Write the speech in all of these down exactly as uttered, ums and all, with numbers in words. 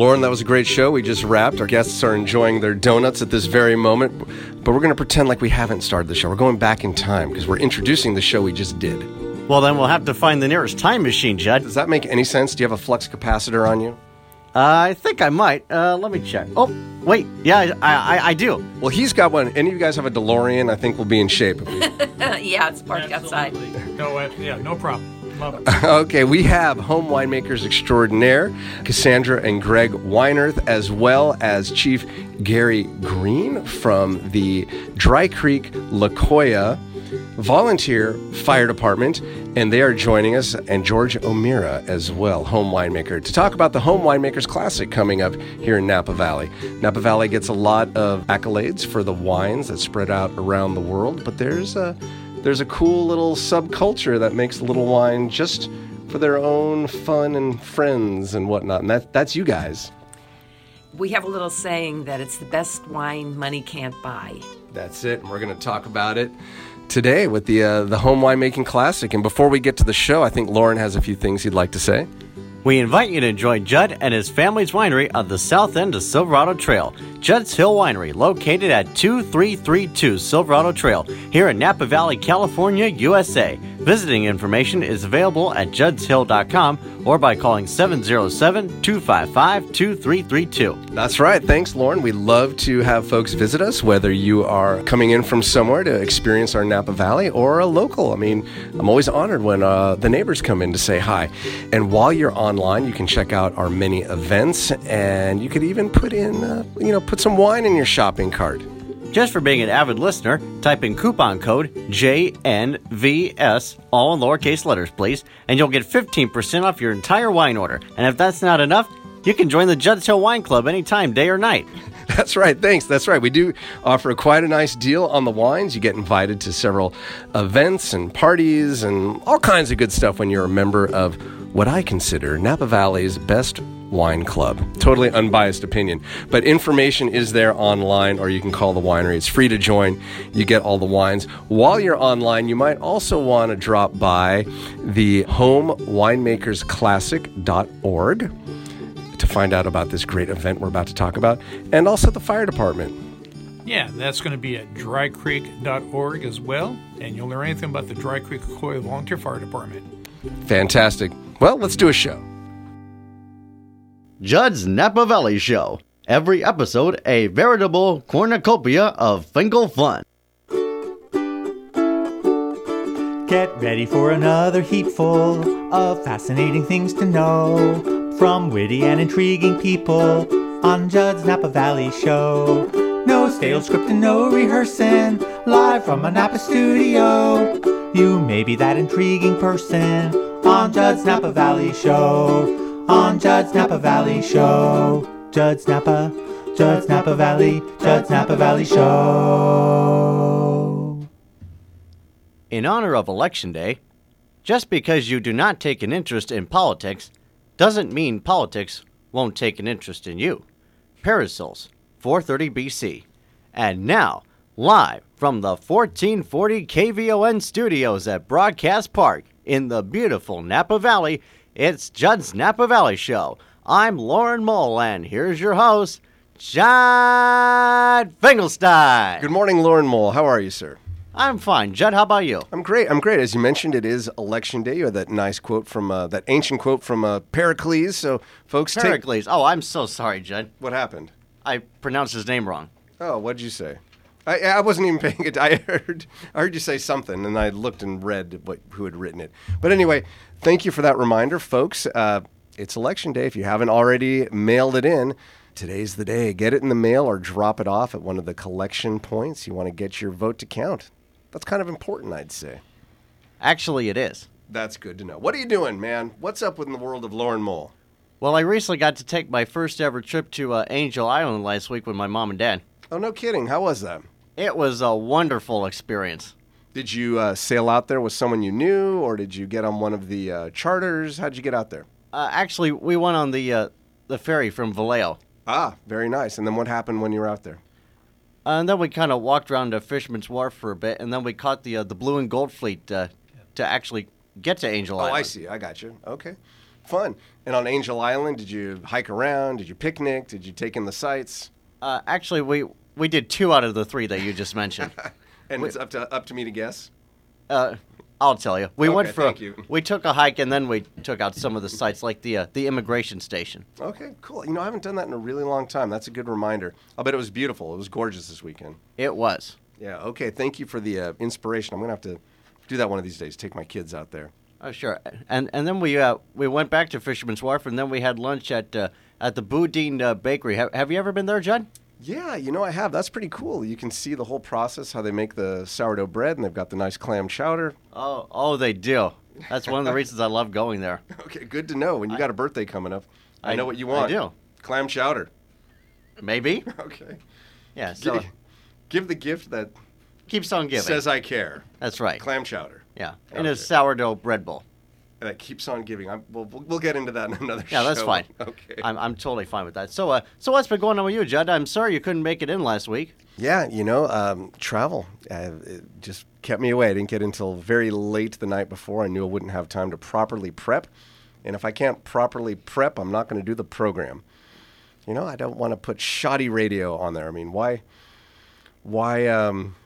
Lauren, that was a great show. We just wrapped. Our guests are enjoying their donuts at this very moment, but we're going to pretend like we haven't started the show. We're going back in time because we're introducing the show we just did. Well, then we'll have to find the nearest time machine, Judd. Does that make any sense? Do you have a flux capacitor on you? Uh, I think I might. Uh, let me check. Oh, wait. Yeah, I, I I do. Well, he's got one. Any of you guys have a DeLorean? I think we'll be in shape. Yeah, it's parked Absolutely. outside. No, uh, yeah, no problem. Love it. Okay, we have home winemakers extraordinaire, Cassandra and Greg Weinerth, as well as Chief Gary Green from the Dry Creek-Lokoya Volunteer Fire Department, and they are joining us, and George O'Meara as well, home winemaker, to talk about the Home Winemakers Classic coming up here in Napa Valley. Napa Valley gets a lot of accolades for the wines that spread out around the world, but there's a there's a cool little subculture that makes little wine just for their own fun and friends and whatnot, and that that's you guys. We have a little saying that it's the best wine money can't buy. That's it, and we're going to talk about it today with the uh, the Home Winemaking Classic. And before we get to the show, I think Lauren has a few things he'd like to say. We invite you to enjoy Judd and his family's winery on the south end of Silverado Trail. Judd's Hill Winery, located at two three three two Silverado Trail, here in Napa Valley, California, U S A. Visiting information is available at judds hill dot com or by calling seven zero seven, two five five, two three three two. That's right. Thanks, Lauren. We love to have folks visit us, whether you are coming in from somewhere to experience our Napa Valley or a local. I mean, I'm always honored when uh, the neighbors come in to say hi. And while you're online, you can check out our many events, and you could even put in, uh, you know, put some wine in your shopping cart. Just for being an avid listener, type in coupon code J N V S, all in lowercase letters, please, and you'll get fifteen percent off your entire wine order. And if that's not enough, you can join the Judd's Hill Wine Club anytime, day or night. That's right. Thanks. That's right. We do offer quite a nice deal on the wines. You get invited to several events and parties and all kinds of good stuff when you're a member of what I consider Napa Valley's best wine club. Totally unbiased opinion. But information is there online, or you can call the winery. It's free to join. You get all the wines. While you're online, you might also want to drop by the home winemakers classic dot org to find out about this great event we're about to talk about, and also the fire department. Yeah, that's going to be at dry creek dot org as well, and you'll learn anything about the Dry Creek-Lokoya Volunteer Fire Department. Fantastic. Well, let's do a show. Judd's Napa Valley Show. Every episode, a veritable cornucopia of Finkel fun. Get ready for another heapful of fascinating things to know from witty and intriguing people on Judd's Napa Valley Show. No stale script and no rehearsing, live from a Napa studio. You may be that intriguing person on Judd's Napa Valley Show. On Judd's Napa Valley Show. Judd's Napa, Judd's Napa Valley, Judd's Napa Valley Show. In honor of Election Day, just because you do not take an interest in politics doesn't mean politics won't take an interest in you. Pericles, four thirty B C. And now, live from the fourteen forty K V O N studios at Broadcast Park in the beautiful Napa Valley, it's Judd's Napa Valley Show. I'm Lauren Mole, and here's your host, Judd Finkelstein. Good morning, Lauren Mole. How are you, sir? I'm fine. Judd, how about you? I'm great. I'm great. As you mentioned, it is Election Day. You had that nice quote from, uh, that ancient quote from uh, Pericles. So, folks, Pericles. Take... Oh, I'm so sorry, Judd. What happened? I pronounced his name wrong. Oh, what did you say? I, I wasn't even paying attention. I heard, I heard you say something, and I looked and read what, who had written it. But anyway, thank you for that reminder, folks. Uh, it's Election Day. If you haven't already mailed it in, today's the day. Get it in the mail or drop it off at one of the collection points. You want to get your vote to count. That's kind of important, I'd say. Actually, it is. That's good to know. What are you doing, man? What's up in the world of Lauren Mole? Well, I recently got to take my first ever trip to uh, Angel Island last week with my mom and dad. Oh, no kidding. How was that? It was a wonderful experience. Did you uh, sail out there with someone you knew, or did you get on one of the uh, charters? How'd you get out there? Uh, actually, we went on the uh, the ferry from Vallejo. Ah, very nice. And then what happened when you were out there? Uh, and then we kind of walked around to Fisherman's Wharf for a bit, and then we caught the uh, the Blue and Gold Fleet uh, to actually get to Angel Island. Oh, I see. I got you. Okay. Fun. And on Angel Island, did you hike around? Did you picnic? Did you take in the sights? Uh, actually, we we did two out of the three that you just mentioned. And we, it's up to up to me to guess? Uh, I'll tell you. We okay, went for thank you. We took a hike, and then we took out some of the sites, like the uh, the immigration station. Okay, cool. You know, I haven't done that in a really long time. That's a good reminder. I'll bet it was beautiful. It was gorgeous this weekend. It was. Yeah, okay. Thank you for the uh, inspiration. I'm going to have to do that one of these days, take my kids out there. Oh, sure. And and then we uh, we went back to Fisherman's Wharf, and then we had lunch at uh, at the Boudin uh, Bakery. Have, have you ever been there, Judd? Yeah, you know, I have. That's pretty cool. You can see the whole process, how they make the sourdough bread, and they've got the nice clam chowder. Oh, oh, they do. That's one of the reasons I love going there. Okay, good to know. When you I, got a birthday coming up, I, I know what you want. I do. Clam chowder. Maybe. Okay. Yeah, so... Give, give the gift that... Keeps on giving. Says I care. That's right. Clam chowder. Yeah, in okay. a sourdough bread bowl. And that keeps on giving. I'm, we'll, we'll get into that in another yeah, show. Yeah, that's fine. Okay. I'm, I'm totally fine with that. So uh, so what's been going on with you, Judd? I'm sorry you couldn't make it in last week. Yeah, you know, um, travel uh, it just kept me away. I didn't get until very late the night before. I knew I wouldn't have time to properly prep. And if I can't properly prep, I'm not going to do the program. You know, I don't want to put shoddy radio on there. I mean, why... Why... Um,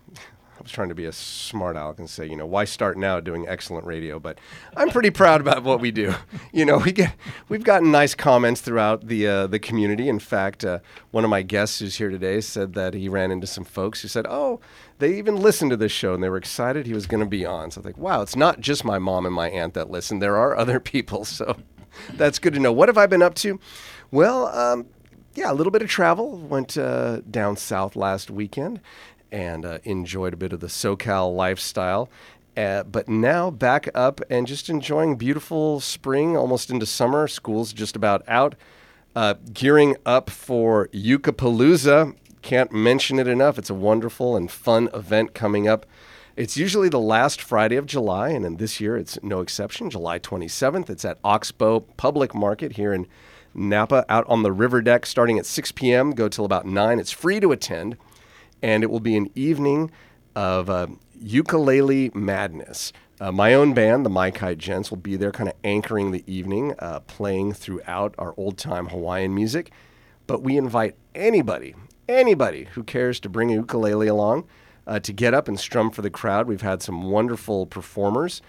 I was trying to be a smart aleck and say, you know, why start now doing excellent radio? But I'm pretty proud about what we do. You know, we get, we've gotten nice comments throughout the uh, the community. In fact, uh, one of my guests who's here today said that he ran into some folks who said, oh, they even listened to this show, and they were excited he was going to be on. So I think, wow, it's not just my mom and my aunt that listen. There are other people, so that's good to know. What have I been up to? Well, um, yeah, a little bit of travel. Went uh, down south last weekend. And uh, enjoyed a bit of the SoCal lifestyle. Uh, but now back up and just enjoying beautiful spring, almost into summer. School's just about out. Uh, gearing up for Yuccapalooza. Can't mention it enough. It's a wonderful and fun event coming up. It's usually the last Friday of July, and in this year it's no exception. July twenty-seventh. It's at Oxbow Public Market here in Napa, out on the river deck, starting at six p.m., go till about nine. It's free to attend. And it will be an evening of uh, ukulele madness. Uh, my own band, the Maikai Gents, will be there kind of anchoring the evening, uh, playing throughout our old-time Hawaiian music. But we invite anybody, anybody who cares to bring a ukulele along uh, to get up and strum for the crowd. We've had some wonderful performers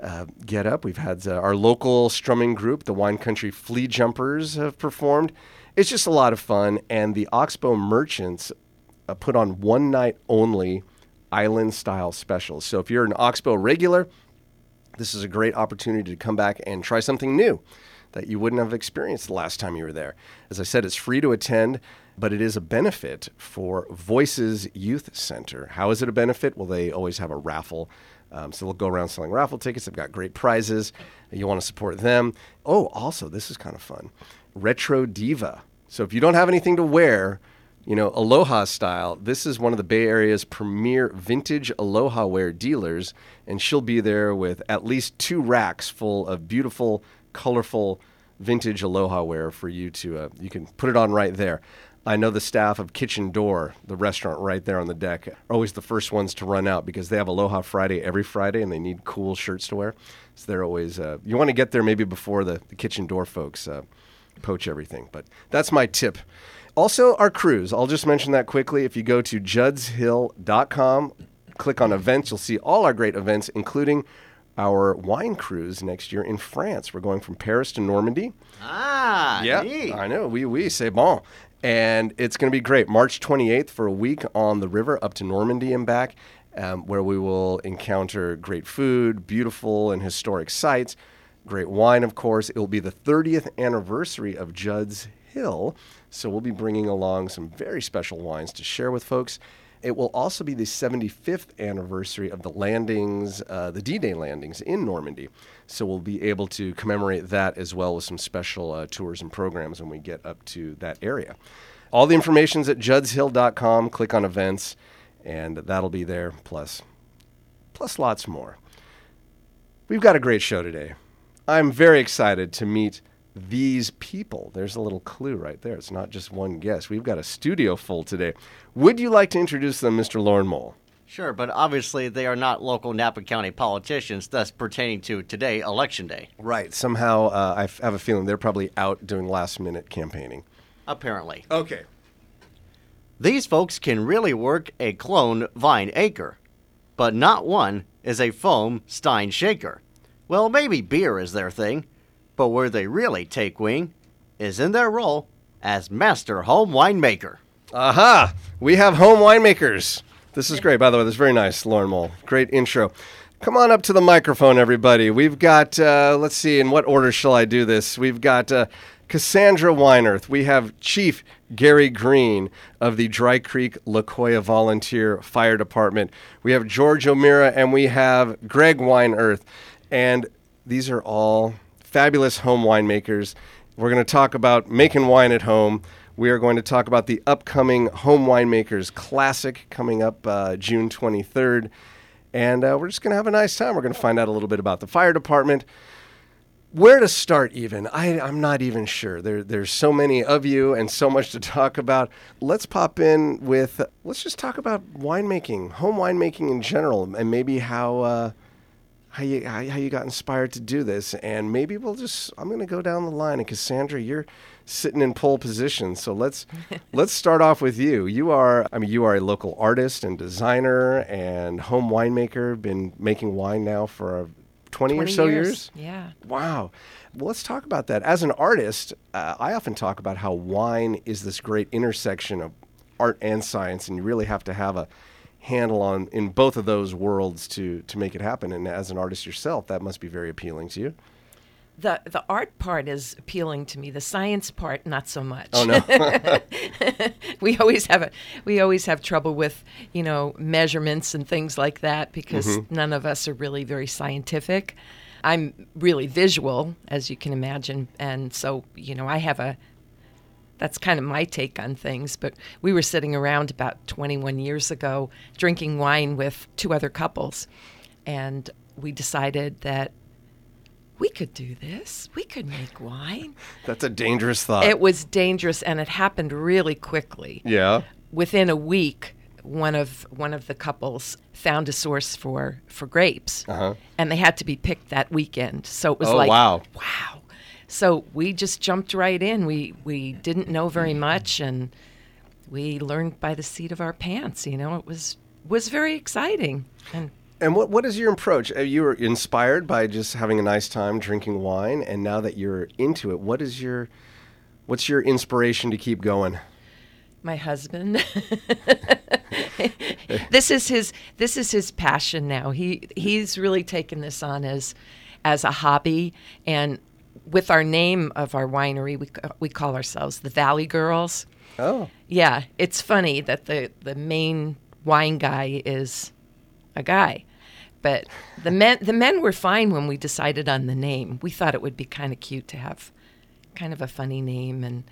uh, get up. We've had uh, our local strumming group, the Wine Country Flea Jumpers, have performed. It's just a lot of fun. And the Oxbow Merchants... Uh, put on one-night-only island-style specials. So if you're an Oxbow regular, this is a great opportunity to come back and try something new that you wouldn't have experienced the last time you were there. As I said, it's free to attend, but it is a benefit for Voices Youth Center. How is it a benefit? Well, they always have a raffle. Um, so they'll go around selling raffle tickets. They've got great prizes. You want to support them. Oh, also, this is kind of fun. Retro Diva. So if you don't have anything to wear... You know, Aloha style, this is one of the Bay Area's premier vintage Aloha wear dealers, and she'll be there with at least two racks full of beautiful, colorful vintage Aloha wear for you to, uh, you can put it on right there. I know the staff of Kitchen Door, the restaurant right there on the deck, are always the first ones to run out because they have Aloha Friday every Friday, and they need cool shirts to wear. So they're always, uh, you want to get there maybe before the, the Kitchen Door folks uh, poach everything, but that's my tip. Also, our cruise. I'll just mention that quickly. If you go to judds hill dot com, click on events, you'll see all our great events, including our wine cruise next year in France. We're going from Paris to Normandy. Ah, yeah, oui. I know. Oui, oui, c'est bon. And it's going to be great. March twenty-eighth for a week on the river up to Normandy and back, um, where we will encounter great food, beautiful and historic sights, great wine, of course. It will be the thirtieth anniversary of Judd's Hill. So we'll be bringing along some very special wines to share with folks. It will also be the seventy-fifth anniversary of the landings, uh, the D-Day landings in Normandy. So we'll be able to commemorate that as well with some special uh, tours and programs when we get up to that area. All the information's at judds hill dot com. Click on events, and that'll be there, plus, plus lots more. We've got a great show today. I'm very excited to meet these people. There's a little clue right there. It's not just one guest. We've got a studio full today. Would you like to introduce them, Mister Lauren Mole? Sure, but obviously they are not local Napa County politicians, thus pertaining to today, Election Day. Right. Somehow uh, I f- have a feeling they're probably out doing last-minute campaigning. Apparently. Okay. These folks can really work a clone vine acre, but not one is a foam stein shaker. Well, maybe beer is their thing, but where they really take wing is in their role as master home winemaker. Aha! We have home winemakers. This is great, by the way. This is very nice, Lauren Mole. Great intro. Come on up to the microphone, everybody. We've got, uh, let's see, in what order shall I do this? We've got uh, Cassandra Weinerth. We have Chief Gary Green of the Dry Creek-Lokoya Volunteer Fire Department. We have George O'Meara, and we have Greg Weinerth. And these are all fabulous home winemakers. We're going to talk about making wine at home. We are going to talk about the upcoming Home Winemakers Classic coming up uh, June twenty-third. And uh, we're just going to have a nice time. We're going to find out a little bit about the fire department. Where to start even? I, I'm not even sure. There, there's so many of you and so much to talk about. Let's pop in with, uh, let's just talk about winemaking, home winemaking in general, and maybe how... Uh, How you, how you got inspired to do this, and maybe we'll just, I'm going to go down the line, and Cassandra, you're sitting in pole position, so let's let's start off with you. You are, I mean, you are a local artist and designer and home winemaker, been making wine now for twenty, twenty or so years. years? Yeah. Wow. Well, let's talk about that. As an artist, uh, I often talk about how wine is this great intersection of art and science, and you really have to have a handle on in both of those worlds to to make it happen. And as an artist yourself, that must be very appealing to you. The the art part is appealing to me. The science part, not so much. Oh no. we always have a we always have trouble with, you know, measurements and things like that because mm-hmm. none of us are really very scientific. I'm really visual, as you can imagine, and so, you know, I have a that's kind of my take on things, but we were sitting around about twenty-one years ago drinking wine with two other couples, and we decided that we could do this. We could make wine. That's a dangerous thought. It was dangerous, and it happened really quickly. Yeah. Within a week, one of one of the couples found a source for, for grapes, uh-huh. and they had to be picked that weekend. So it was oh, like, wow. wow. So we just jumped right in. We we didn't know very much, and we learned by the seat of our pants. You know, it was was very exciting. And and what what is your approach? You were inspired by just having a nice time drinking wine, and now that you're into it, what is your what's your inspiration to keep going? My husband. This is his this is his passion now. He he's really taken this on as as a hobby. And with our name of our winery, we we call ourselves the Valley Girls. Oh. Yeah, it's funny that the, the main wine guy is a guy. But the men the men were fine when we decided on the name. We thought it would be kind of cute to have kind of a funny name, and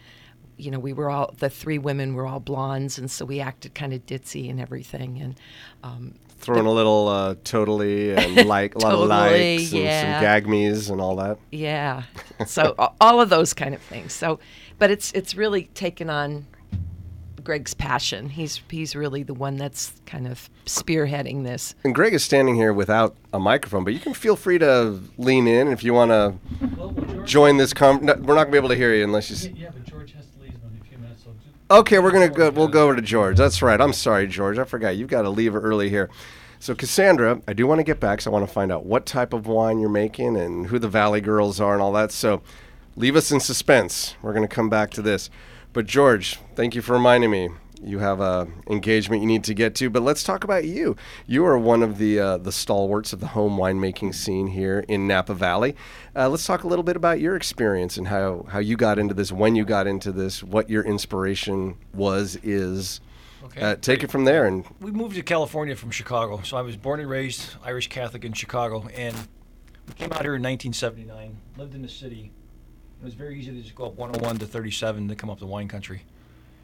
you know, we were all the three women were all blondes, and so we acted kind of ditzy and everything, and um throwing a little uh, totally and like a lot totally, of likes and yeah. some gag me's and all that. Yeah. So all of those kind of things. So, but it's it's really taken on Greg's passion. He's he's really the one that's kind of spearheading this. And Greg is standing here without a microphone, but you can feel free to lean in if you want to well, well, join this. Com- no, we're not gonna be able to hear you unless you. Yeah, yeah, but George has to leave in a few minutes. So Okay, we're gonna go. We'll go over to George. That's right. I'm sorry, George. I forgot. You've got to leave early here. So, Cassandra, I do want to get back. So, I want to find out what type of wine you're making and who the Valley Girls are and all that. So, leave us in suspense. We're gonna come back to this. But George, thank you for reminding me. You have a engagement you need to get to. But let's talk about you. You are one of the uh, the stalwarts of the home winemaking scene here in Napa Valley. Uh, let's talk a little bit about your experience and how, how you got into this, when you got into this, what your inspiration was, is. Okay. Uh, take it from there. And we moved to California from Chicago. So I was born and raised Irish Catholic in Chicago. And we came out here in nineteen seventy-nine, lived in the city. It was very easy to just go up one oh one to thirty-seven to come up to wine country.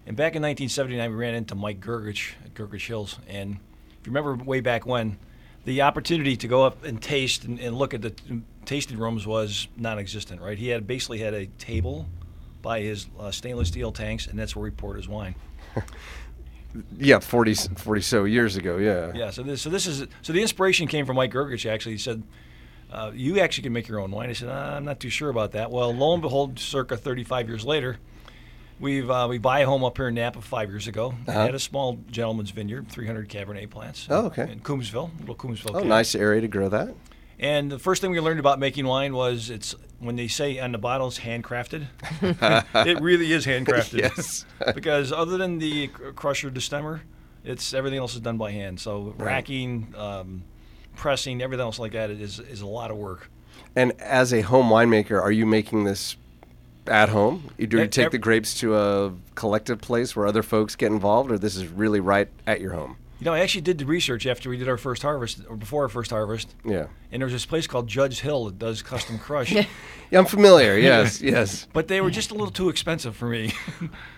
And back in nineteen seventy-nine, we ran into Mike Gergich at Gergich Hills. And if you remember way back when, the opportunity to go up and taste and, and look at the tasting rooms was non-existent, right? He had basically had a table by his uh, stainless steel tanks, and that's where he poured his wine. Yeah, forty, forty so years ago, yeah. Yeah, so this so this is so the inspiration came from Mike Gergich, actually. He said, uh, you actually can make your own wine. I said, ah, I'm not too sure about that. Well, lo and behold, circa thirty-five years later, we've uh, we buy a home up here in Napa five years ago. Uh-huh. I had a small gentleman's vineyard, three hundred Cabernet plants. Oh, okay. In Coombsville, little Coombsville. Oh, Cabernet. Nice area to grow that. And the first thing we learned about making wine was it's when they say on the bottle it's handcrafted, it really is handcrafted. Yes. Because other than the crusher destemmer, it's everything else is done by hand. So right. racking, um, pressing, everything else like that is is a lot of work. And as a home winemaker, are you making this at home? Do you take the grapes to a collective place where other folks get involved, or this is really right at your home? You know, I actually did the research after we did our first harvest, or before our first harvest. Yeah. And there was this place called Judd's Hill that does custom crush. Yeah, I'm familiar. Yes, yes. But they were just a little too expensive for me.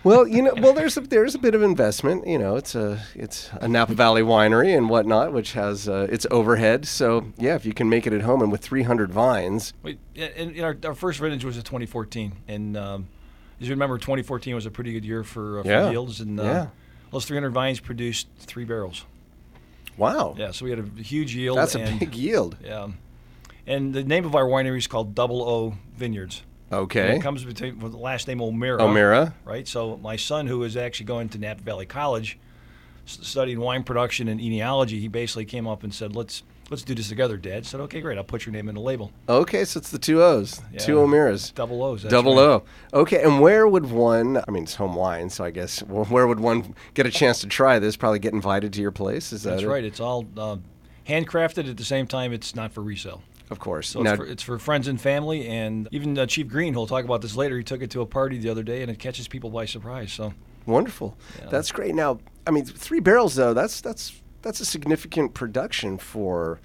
Well, you know, well, there's a, there's a bit of investment. You know, it's a it's a Napa Valley winery and whatnot, which has uh, its overhead. So yeah, if you can make it at home and with three hundred vines. Wait, and, and our, our first vintage was in twenty fourteen, and um, as you remember, twenty fourteen was a pretty good year for, uh, for yeah. yields and. Uh, yeah. Those three hundred vines produced three barrels. Wow. Yeah, so we had a huge yield. That's a and, big yield. Yeah. And the name of our winery is called Double O Vineyards. Okay. And it comes with the last name O'Meara. O'Meara. Right? So my son, who is actually going to Napa Valley College, studying wine production and enology, he basically came up and said, let's let's do this together, Dad. I said, okay, great. I'll put your name in the label. Okay, so it's the two O's, yeah, two O'Mearas. Double O's. That's Double right. O. Okay, and where would one, I mean, it's home wine, so I guess, well, where would one get a chance to try this? Probably get invited to your place? Is that That's it? right. It's all uh, handcrafted. At the same time, it's not for resale. Of course. So now, it's, for, it's for friends and family, and even uh, Chief Green, he'll talk about this later. He took it to a party the other day, and it catches people by surprise. So wonderful. Yeah. That's great. Now, I mean, three barrels, though, that's that's... That's a significant production for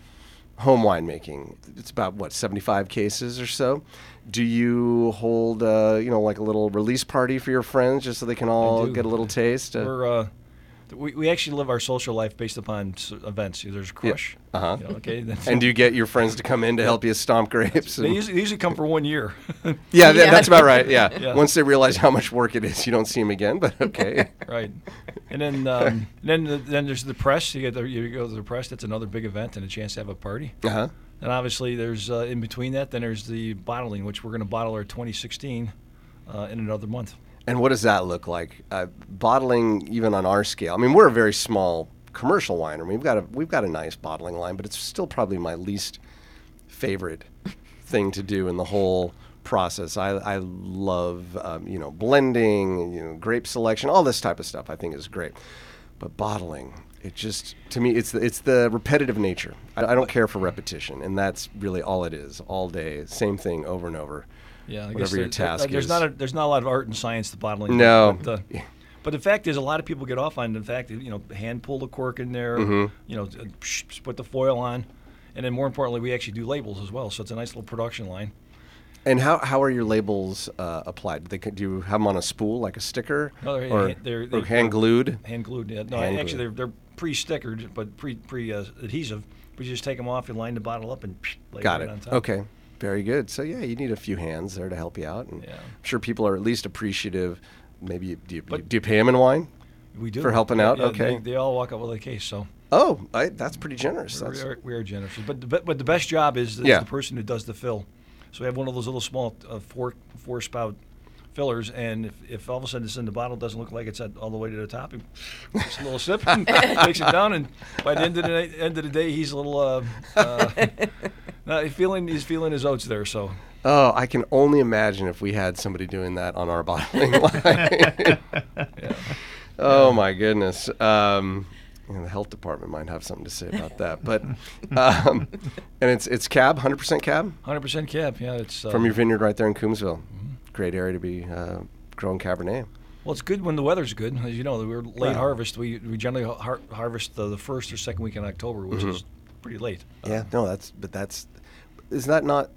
home winemaking. It's about, what, seventy-five cases or so? Do you hold, uh, you know, like a little release party for your friends just so they can all get a little taste? We're, uh, we we actually live our social life based upon events. There's a crush. Yeah. Uh-huh. You know, okay, and do you get your friends to come in to help you stomp grapes? They usually, they usually come for one year. yeah, yeah, that's about right, yeah. yeah. Once they realize how much work it is, you don't see them again, but okay. Right. And then, um, and then, the, then there's the press. You get the, you go to the press. That's another big event and a chance to have a party. Uh huh. And obviously, there's uh, in between that. Then there's the bottling, which we're going to bottle our twenty sixteen uh, in another month. And what does that look like? Uh, bottling, even on our scale. I mean, we're a very small commercial winery. We've got a we've got a nice bottling line, but it's still probably my least favorite thing to do in the whole process. I, I love, um, you know, blending, you know, grape selection, all this type of stuff I think is great. But bottling, it just, to me, it's the, it's the repetitive nature. I, I don't care for repetition, and that's really all it is, all day, same thing over and over, yeah, I whatever guess your there, task there, there's is. Not a, there's not a lot of art and science to bottling. No. But, uh, yeah. But the fact is, a lot of people get off on the fact that, you know, hand pull the cork in there, mm-hmm. you know, put the foil on, and then more importantly, we actually do labels as well, so it's a nice little production line. And how, how are your labels uh, applied? They could, do you have them on a spool, like a sticker? No, they're, or, they're, they're, or hand-glued? Hand-glued, yeah. No, hand actually, they're, they're pre-stickered, but pre, pre-adhesive. Uh, but you just take them off, you line the bottle up, and lay Got it right on top. Okay, very good. So, yeah, you need a few hands there to help you out. And yeah. I'm sure people are at least appreciative. Maybe you, do, you, but, do you pay them in wine? We do. For helping out? Yeah, okay. They, they all walk out with a case, so. Oh, I, that's pretty generous. We're, that's... We, are, we are generous. But, but, but the best job is, is yeah. the person who does the fill. So we have one of those little small uh, four four spout fillers, and if, if all of a sudden it's in the bottle, it doesn't look like it's at, all the way to the top. He takes a little sip, and takes it down, and by the end of the night, end of the day, he's a little uh, uh, feeling he's feeling his oats there. So. Oh, I can only imagine if we had somebody doing that on our bottling line. yeah. Oh my goodness. Um, You know, the health department might have something to say about that, but um, and it's it's cab, one hundred percent cab, one hundred percent cab. Yeah, it's uh, from your vineyard right there in Coombsville. Mm-hmm. Great area to be uh, growing Cabernet. Well, it's good when the weather's good. As you know, we're late wow. harvest. We we generally har- harvest the, the first or second week in October, which mm-hmm. is pretty late. Yeah, uh, no, that's but that's is that not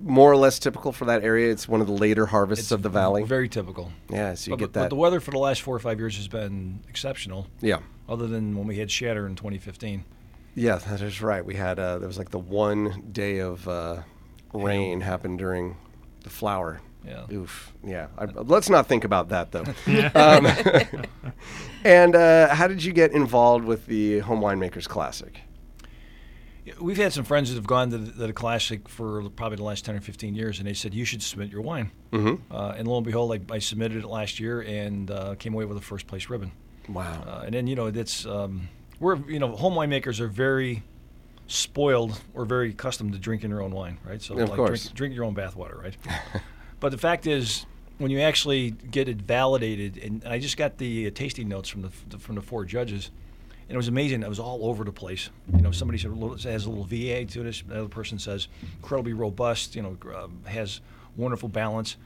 more or less typical for that area? It's one of the later harvests it's of the valley. Very typical. Yeah, so you but, get that. But the weather for the last four or five years has been exceptional. Yeah. Other than when we had shatter in twenty fifteen. Yeah, that is right. We had, uh, there was like the one day of uh, rain happened during the flower Yeah. Oof. Yeah. I, let's not think about that, though. um, and uh, how did you get involved with the Home Winemakers Classic? We've had some friends that have gone to the, the Classic for probably the last ten or fifteen years, and they said, you should submit your wine. Mm-hmm. Uh, and lo and behold, I, I submitted it last year and uh, came away with a first-place ribbon. Wow. Uh, and then, you know, it's, um, we're, you know, home winemakers are very spoiled or very accustomed to drinking their own wine, right? So, yeah, of like, course. Drink, drink your own bathwater, right? But the fact is, when you actually get it validated, and I just got the uh, tasting notes from the, the from the four judges, and it was amazing. It was all over the place. You know, somebody said it has a little V A to this. Another person says incredibly robust. You know, um, has wonderful balance.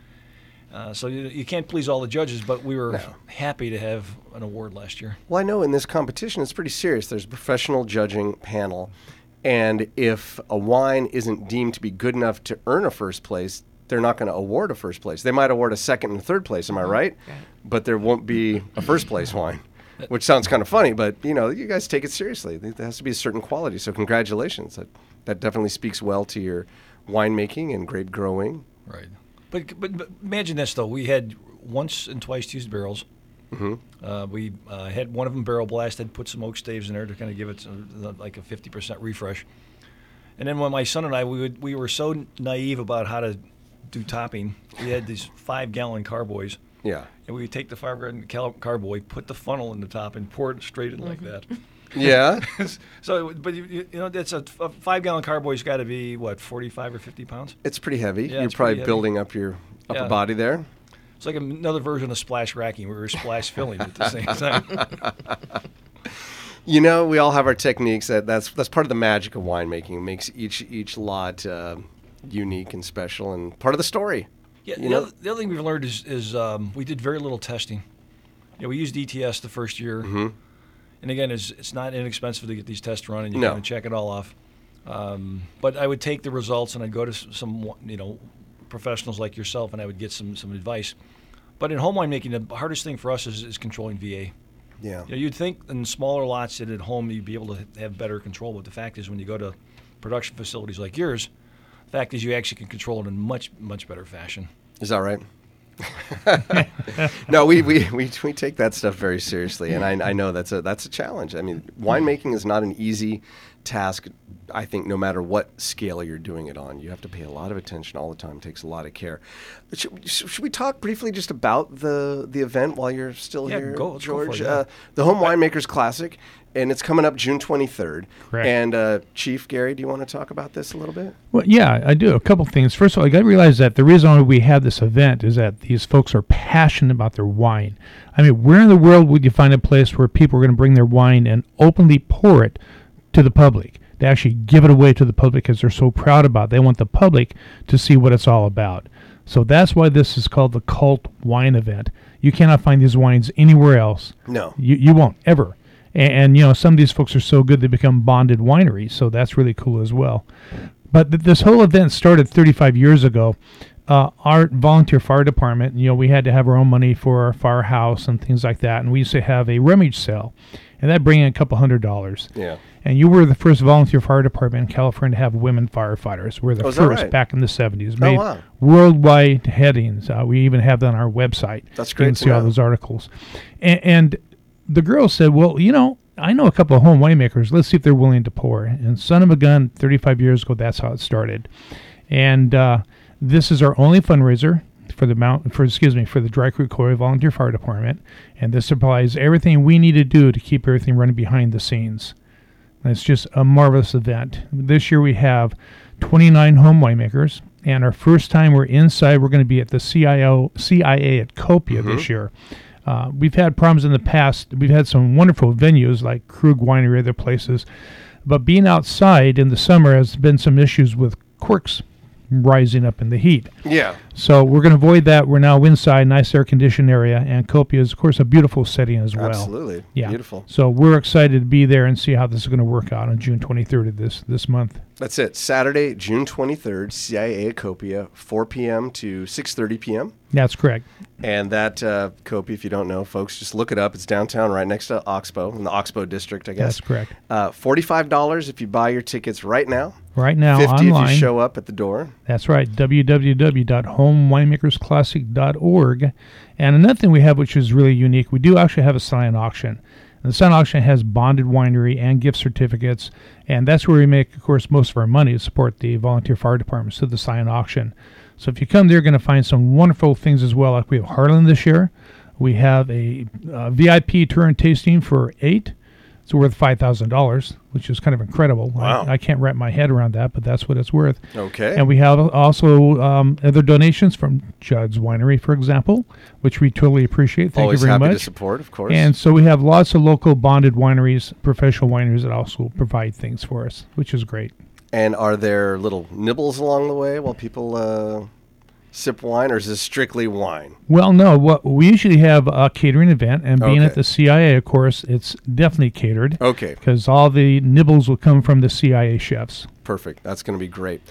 Uh, so you, you can't please all the judges, but we were no. happy to have an award last year. Well, I know in this competition it's pretty serious. There's a professional judging panel, and if a wine isn't deemed to be good enough to earn a first place, they're not going to award a first place. They might award a second and third place, am I right? Okay. But there won't be a first place wine, which sounds kind of funny, but, you know, you guys take it seriously. There has to be a certain quality, so congratulations. That, that definitely speaks well to your winemaking and grape growing. Right. But, but, but imagine this, though. We had once and twice used barrels. Mm-hmm. Uh, we uh, had one of them barrel blasted, put some oak staves in there to kind of give it uh, like a fifty percent refresh. And then when my son and I, we would, we were so naive about how to do topping, we had these five-gallon carboys. Yeah. And we would take the five-gallon carboy, put the funnel in the top, and pour it straight in like that. Yeah. So, but you, you know, that's a, a five-gallon carboy's got to be what, forty-five or fifty pounds? It's pretty heavy. Yeah, you're probably building up your upper yeah. body there. It's like another version of splash racking. We were splash filling at the same time. You know, we all have our techniques. That that's that's part of the magic of winemaking. It makes each each lot uh, unique and special, and part of the story. Yeah. You know? The other thing we've learned is is um, we did very little testing. Yeah, we used E T S the first year. Mm-hmm. And again, it's, it's not inexpensive to get these tests run, and you no. can check it all off. Um, but I would take the results, and I'd go to some, you know, professionals like yourself, and I would get some, some advice. But in home winemaking, the hardest thing for us is, is controlling V A. Yeah. You know, you'd think in smaller lots that at home you'd be able to have better control, but the fact is when you go to production facilities like yours, the fact is you actually can control it in much, much better fashion. Is that right? No, we, we, we, we take that stuff very seriously, and I, I know that's a that's a challenge. I mean, winemaking is not an easy task, I think, no matter what scale you're doing it on. You have to pay a lot of attention all the time. It takes a lot of care. Should, should we talk briefly just about the, the event while you're still yeah, here, go, George? It, yeah. uh, the Home Winemakers Classic, and it's coming up June twenty-third. Correct. And uh, Chief Gary, do you want to talk about this a little bit? Well, yeah, I do. A couple things. First of all, I got to realize that the reason why we have this event is that these folks are passionate about their wine. I mean, where in the world would you find a place where people are going to bring their wine and openly pour it to the public? They actually give it away to the public because they're so proud about it. They want the public to see what it's all about. So that's why this is called the Cult Wine Event. You cannot find these wines anywhere else. No. You you won't, ever. And, and you know, some of these folks are so good they become bonded wineries, so that's really cool as well. But th- this whole event started thirty-five years ago. Uh, our volunteer fire department, you know, we had to have our own money for our firehouse and things like that, and we used to have a rummage sale. And that bring in a couple hundred dollars. Yeah. And you were the first volunteer fire department in California to have women firefighters. We're the oh, first right? back in the seventies. Made oh, wow. worldwide headings. Uh, we even have that on our website. That's great. You can see know. all those articles. And, and the girl said, well, you know, I know a couple of home winemakers. Let's see if they're willing to pour. And son of a gun, thirty-five years ago, that's how it started. And uh, this is our only fundraiser for the Mount, for excuse me, for the Dry Creek-Lokoya Volunteer Fire Department, and this supplies everything we need to do to keep everything running behind the scenes. And it's just a marvelous event. This year we have twenty-nine home winemakers, and our first time we're inside, we're going to be at the C I O, C I A at Copia mm-hmm. this year. Uh, we've had problems in the past. We've had some wonderful venues like Krug Winery, other places, but being outside in the summer has been some issues with quirks rising up in the heat. Yeah. So we're going to avoid that. We're now inside, nice air-conditioned area, and Copia is, of course, a beautiful setting as well. Absolutely. Yeah. Beautiful. So we're excited to be there and see how this is going to work out on June twenty-third of this, this month. That's it. Saturday, June twenty-third, C I A at Copia, four p.m. to six thirty p.m. That's correct. And that uh, Copia, if you don't know, folks, just look it up. It's downtown right next to Oxbow, in the Oxbow district, I guess. That's correct. Uh, forty-five dollars if you buy your tickets right now. Right now, fifty online. fifty dollars if you show up at the door. That's right. w w w dot home home winemakers classic dot org. And another thing we have, which is really unique, we do actually have a silent auction. And the silent auction has bonded winery and gift certificates, and that's where we make, of course, most of our money to support the volunteer fire departments through the silent auction. So if you come there, you're going to find some wonderful things as well. Like we have Harlan this year. We have a uh, V I P tour and tasting for eight. It's worth five thousand dollars, which is kind of incredible. Wow. I, I can't wrap my head around that, but that's what it's worth. Okay. And we have also um, other donations from Judd's Winery, for example, which we totally appreciate. Thank Always you very much. Always happy to support, of course. And so we have lots of local bonded wineries, professional wineries that also provide things for us, which is great. And are there little nibbles along the way while people... Uh sip wine, or is this strictly wine? Well, no. What we usually have a catering event, and being okay. at the C I A, of course, it's definitely catered. Okay. Because all the nibbles will come from the C I A chefs. Perfect. That's going to be great.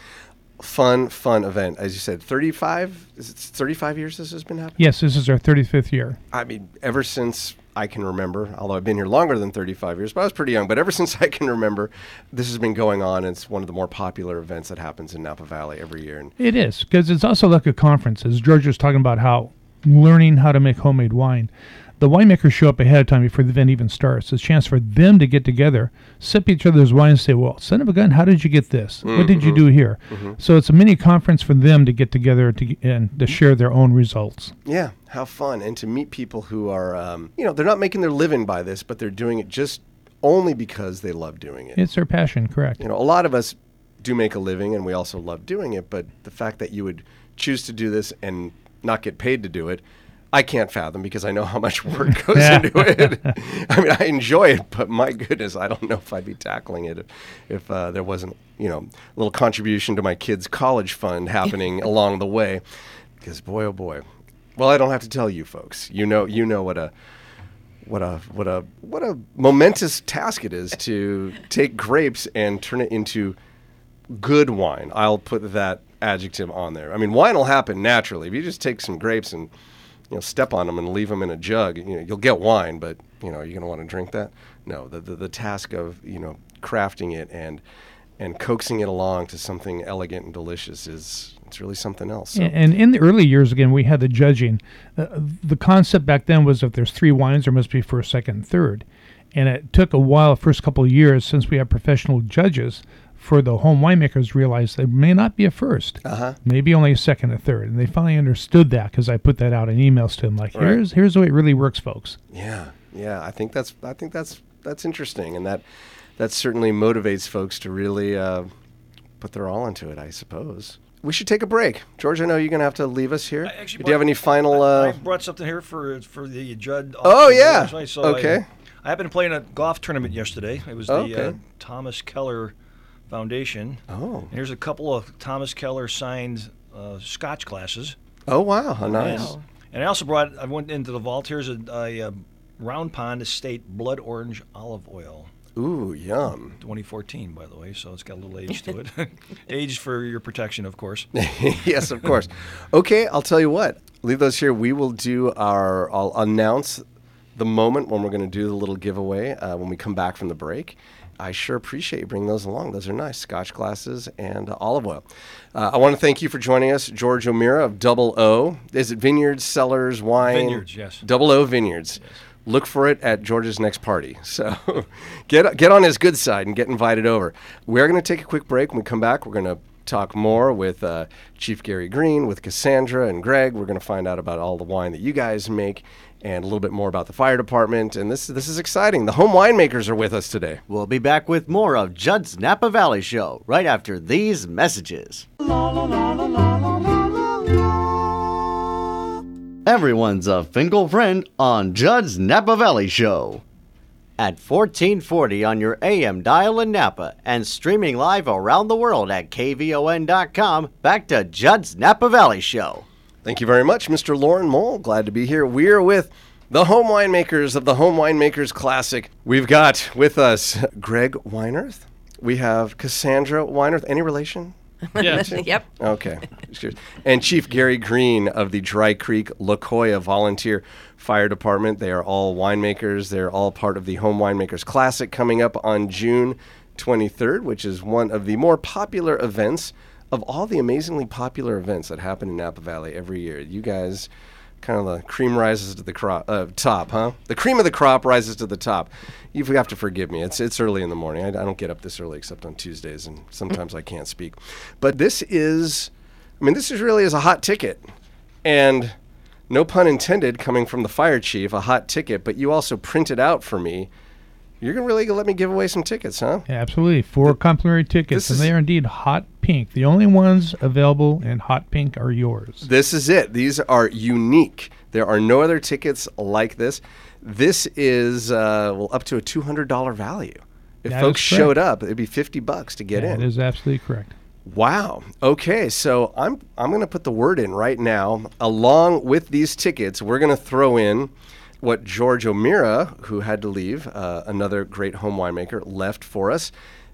Fun, fun event. As you said, thirty-five, is it thirty-five years this has been happening? Yes, this is our thirty-fifth year. I mean, ever since I can remember, although I've been here longer than thirty-five years, but I was pretty young, but ever since I can remember, this has been going on. It's one of the more popular events that happens in Napa Valley every year. And it is, because it's also like a conference. As George was talking about how learning how to make homemade wine, the winemakers show up ahead of time before the event even starts. It's a chance for them to get together, sip each other's wine, and say, well, son of a gun, how did you get this? Mm-hmm. What did you do here? Mm-hmm. So it's a mini conference for them to get together to, and to share their own results. Yeah, how fun. And to meet people who are, um, you know, they're not making their living by this, but they're doing it just only because they love doing it. It's their passion, correct. You know, a lot of us do make a living, and we also love doing it, but the fact that you would choose to do this and not get paid to do it, I can't fathom, because I know how much work goes into it. I mean, I enjoy it, but my goodness, I don't know if I'd be tackling it if, if uh, there wasn't, you know, a little contribution to my kids' college fund happening along the way. Because boy, oh boy. Well, I don't have to tell you folks. You know, you know what a what a what a what a momentous task it is to take grapes and turn it into good wine. I'll put that adjective on there. I mean, wine will happen naturally if you just take some grapes and, you know, step on them and leave them in a jug. You know, you'll get wine, but, you know, you're going to want to drink that? No, the, the the task of, you know, crafting it and and coaxing it along to something elegant and delicious is, it's really something else. So. And, and in the early years, again, we had the judging. Uh, the concept back then was if there's three wines, there must be first, second, third. And it took a while, first couple of years, since we had professional judges, for the home winemakers realized they may not be a first, uh-huh. maybe only a second, a third. And they finally understood that, because I put that out in emails to them, like, right. here's here's the way it really works, folks. Yeah, yeah. I think that's I think that's that's interesting, and that that certainly motivates folks to really uh, put their all into it, I suppose. We should take a break. George, I know you're going to have to leave us here. Actually, do you have any final... I, I brought something here for for the Judd... Oh, yeah. So okay. I, I happened to play in a golf tournament yesterday. It was the okay. uh, Thomas Keller... Foundation. Oh. And here's a couple of Thomas Keller signed uh, Scotch glasses. Oh, wow. How nice. And, and I also brought, I went into the vault. Here's a, a, a Round Pond Estate blood orange olive oil. Ooh, yum. twenty fourteen, by the way, so it's got a little age to it. Aged for your protection, of course. Yes, of course. Okay, I'll tell you what. Leave those here. We will do our, I'll announce the moment when we're going to do the little giveaway uh, when we come back from the break. I sure appreciate you bringing those along. Those are nice, Scotch glasses and uh, olive oil. Uh, I want to thank you for joining us, George O'Meara of Double O. Is it Vineyards, Cellars, Wine? Vineyards, yes. Double O Vineyards. Yes. Look for it at George's next party. So get get on his good side and get invited over. We're going to take a quick break. When we come back, we're going to talk more with uh, Chief Gary Green, with Cassandra and Greg. We're going to find out about all the wine that you guys make, and a little bit more about the fire department. And this this is exciting. The home winemakers are with us today. We'll be back with more of Judd's Napa Valley Show right after these messages. La, la, la, la, la, la, la, la. Everyone's a Finkel friend on Judd's Napa Valley Show. At fourteen forty on your A M dial in Napa and streaming live around the world at K V O N dot com, back to Judd's Napa Valley Show. Thank you very much, Mister Lauren Mole. Glad to be here. We're with the home winemakers of the Home Winemakers Classic. We've got with us Greg Weinerth. We have Cassandra Weinerth. Any relation? Yes. Yep. Okay. And Chief Gary Green of the Dry Creek-Lokoya Volunteer Fire Department. They are all winemakers. They're all part of the Home Winemakers Classic coming up on June twenty-third, which is one of the more popular events of all the amazingly popular events that happen in Napa Valley every year, you guys, kind of the cream rises to the crop, uh, top, huh? The cream of the crop rises to the top. You have to forgive me. It's it's early in the morning. I, I don't get up this early except on Tuesdays, and sometimes I can't speak. But this is, I mean, this is really is a hot ticket. And no pun intended, coming from the fire chief, a hot ticket. But you also print it out for me. You're going to really let me give away some tickets, huh? Yeah, absolutely. Four the, complimentary tickets, and they are indeed hot pink. The only ones available in hot pink are yours. This is it. These are unique. There are no other tickets like this. This is uh, well up to a two hundred dollars value. If that folks showed up, it'd be fifty bucks to get yeah, in. That is absolutely correct. Wow. Okay, so I'm I'm going to put the word in right now. Along with these tickets, we're going to throw in what George O'Meara, who had to leave, uh, another great home winemaker, left for us.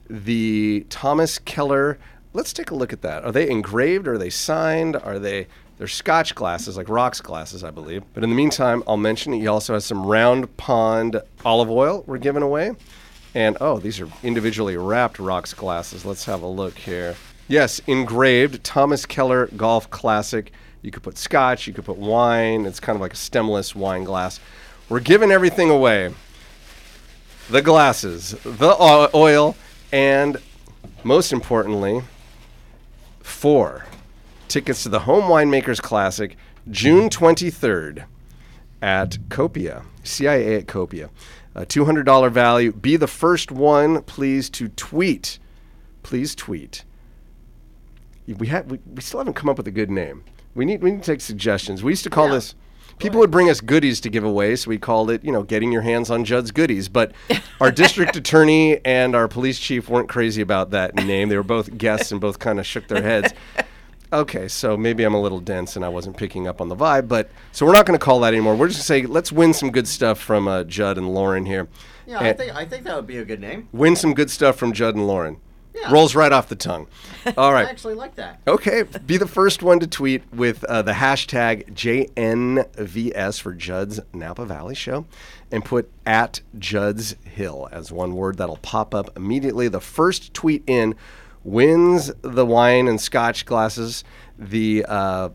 The Thomas Keller, let's take a look at that. Are they engraved? Are they signed? Are they, they're Scotch glasses, like rocks glasses, I believe. But in the meantime, I'll mention that he also has some Round Pond olive oil we're giving away. And, oh, these are individually wrapped rocks glasses. Let's have a look here. Yes, engraved Thomas Keller Golf Classic. You could put scotch, you could put wine. It's kind of like a stemless wine glass. We're giving everything away. The glasses, the oil, and most importantly, four tickets to the Home Winemakers Classic, June twenty-third at Copia, C I A at Copia. A two hundred dollars value. Be the first one, please, to tweet. Please tweet. We, have, we, we still haven't come up with a good name. We need we need to take suggestions. We used to call yeah. this, people would bring us goodies to give away, so we called it, you know, getting your hands on Judd's goodies. But our district attorney and our police chief weren't crazy about that name. They were both guests and both kind of shook their heads. Okay, so maybe I'm a little dense and I wasn't picking up on the vibe, but so we're not going to call that anymore. We're just going to say, let's win some good stuff from uh, Judd and Lauren here. Yeah, and I think I think that would be a good name. Win some good stuff from Judd and Lauren. Yeah. Rolls right off the tongue. All right. I actually like that. Okay. Be the first one to tweet with uh, the hashtag J N V S for Judd's Napa Valley Show and put at Judd's Hill as one word. That'll pop up immediately. The first tweet in wins the wine and scotch glasses, the uh,